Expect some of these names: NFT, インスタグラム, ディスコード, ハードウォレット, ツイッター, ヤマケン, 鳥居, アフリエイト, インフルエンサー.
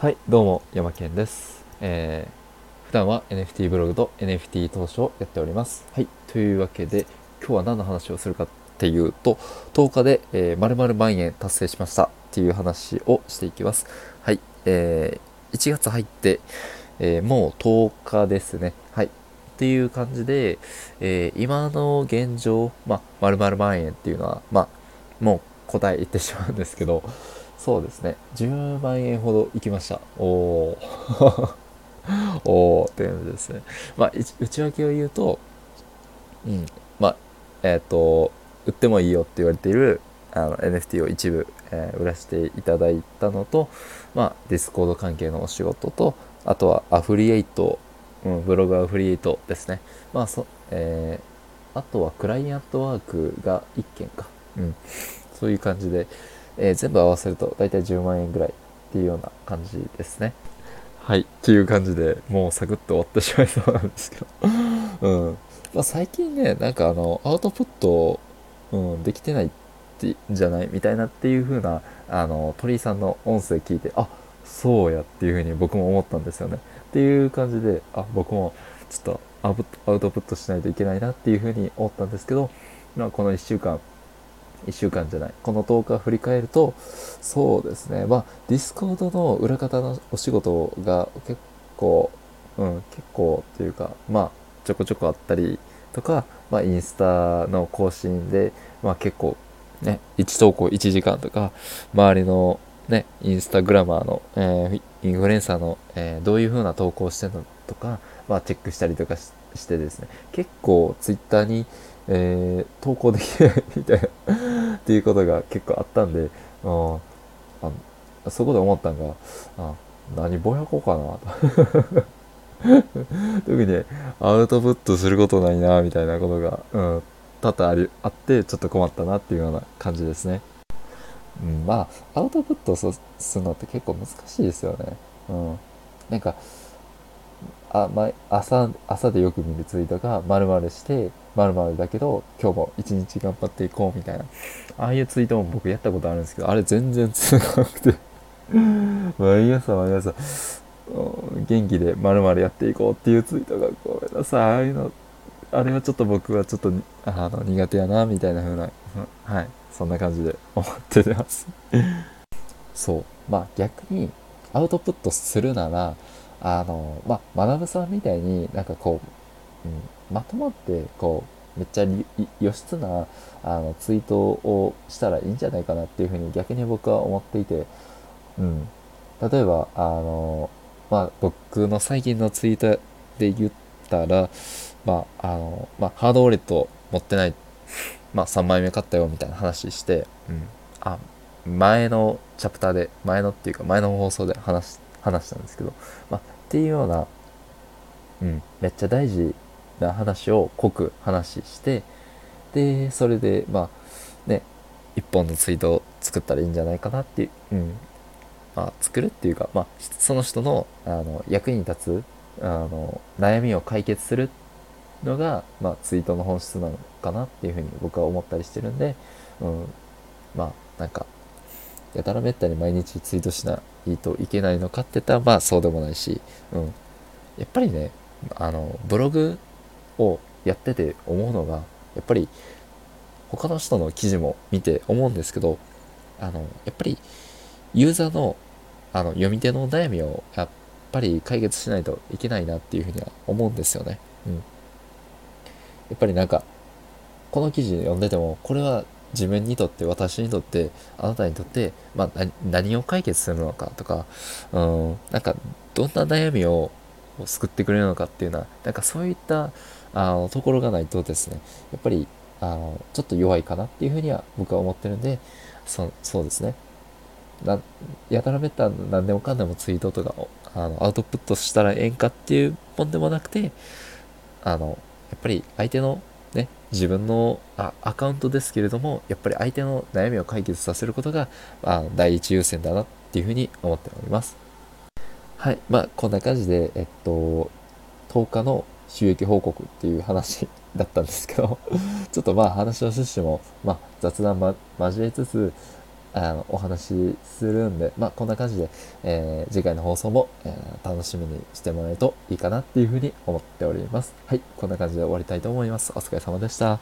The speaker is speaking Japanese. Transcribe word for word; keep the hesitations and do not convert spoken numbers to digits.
はい、どうもヤマケンです。えー、普段は エヌエフティー ブログと エヌエフティー 投資をやっております。はい、というわけで今日は何の話をするかっていうと、とおかで、えー、まるまるまんえん達成しましたっていう話をしていきます。はい、えー、いちがつ入って、えー、もうとおかですね。はいっていう感じで、えー、今の現状、まあ、まるまるまんえんっていうのは、まあ、もう答え言ってしまうんですけど、そうですね、じゅうまんえんほどいきました。おーおーっていうのですね。まあ、内訳を言うと、うん、まあ、えっと、売ってもいいよって言われているあの エヌエフティー を一部、えー、売らせていただいたのと、まあ、ディスコード関係のお仕事と、あとはアフリエイト、うん、ブログアフリエイトですね。まあ、そ、えー、あとはクライアントワークがいっけんか。うん、そういう感じで、えー、全部合わせるとだいたいじゅうまんえんぐらいっていうような感じですね。はいっていう感じで、もうサクッと終わってしまいそうなんですけどうん、まあ、最近ね、なんかあのアウトプット、うん、できてないってじゃないみたいなっていう風なあの鳥居さんの音声聞いて、あ、そうやっていう風に僕も思ったんですよね。っていう感じで、あ、僕もちょっとアウトプットしないといけないなっていう風に思ったんですけど、まあ、このいっしゅうかんいっしゅうかんじゃない、このとおか振り返ると、そうですね、まあ、ディスコードの裏方のお仕事が結構、うん、結構というか、まあ、ちょこちょこあったりとか、まあ、インスタの更新で、まあ、結構ね、いちとうこういちじかんとか、周りのね、インスタグラマーの、えー、インフルエンサーの、えー、どういう風な投稿してるのとか、まあ、チェックしたりとか し, してですね、結構ツイッターに、えー、投稿できないみたいなっていうことが結構あったんで、ああ、そこで思ったのが、あ、何ぼやこうかなと特にアウトプットすることないなみたいなことが、うん、多々ありあってちょっと困ったなっていうような感じですね。うん、まあアウトプットするのって結構難しいですよね。うん、なんかあ、まあ、朝、朝でよく見るツイートが〇〇して〇〇だけど今日も一日頑張っていこうみたいな、ああいうツイートも僕やったことあるんですけど、あれ全然つかなくて毎朝毎朝元気で〇〇やっていこうっていうツイートが、ごめんなさい、ああいうの、あれはちょっと僕はちょっとあの苦手やなみたいな風な、うん、はい、そんな感じで思ってますそう、まあ逆にアウトプットするなら、あの、まあ、学さんみたいになんかこう、うん、まとまってこうめっちゃ良質なあのツイートをしたらいいんじゃないかなっていうふうに逆に僕は思っていて、うん、例えばあの、まあ、僕の最近のツイートで言ったら、まああのまあ、ハードウォレット持ってない、まあ、さんまいめ買ったよみたいな話して、うん、あ、前のチャプターで前のっていうか前の放送で話して話したんですけど、まあ、っていうような、うん、めっちゃ大事な話を濃く話して、でそれでまあね、一本のツイートを作ったらいいんじゃないかなっていう、うん、まあ、作るっていうか、まあ、その人の、 あの役に立つあの悩みを解決するのが、まあ、ツイートの本質なのかなっていうふうに僕は思ったりしてるんで、うん、まあなんかやたらめったに毎日ツイートしないといけないのかって言ったら、まあそうでもないし、うん、やっぱりね、あのブログをやってて思うのが、やっぱり他の人の記事も見て思うんですけど、あのやっぱりユーザーの、 あの読み手の悩みをやっぱり解決しないといけないなっていうふうには思うんですよね。うん、やっぱりなんかこの記事読んでても、これは自分にとって、私にとって、あなたにとって、まあ、何を解決するのかとか、うん、なんかどんな悩みを救ってくれるのかっていうのは、なんかそういったあのところがないとですね、やっぱりあのちょっと弱いかなっていうふうには僕は思ってるんで、そ、そうですね、なやたらめった何でもかんでもツイートとかあのアウトプットしたらええんかっていうもんでもなくて、あのやっぱり相手のね、自分のあアカウントですけれども、やっぱり相手の悩みを解決させることが、まあ、第一優先だなっていうふうに思っております。はい、まあこんな感じで、えっととおかの収益報告っていう話だったんですけどちょっとまあ話の趣旨も、まあ、雑談、ま、交えつつ、あのお話しするんで、まあ、こんな感じで、えー、次回の放送も、えー、楽しみにしてもらえるといいかなっていうふうに思っております。はい、こんな感じで終わりたいと思います。お疲れ様でした。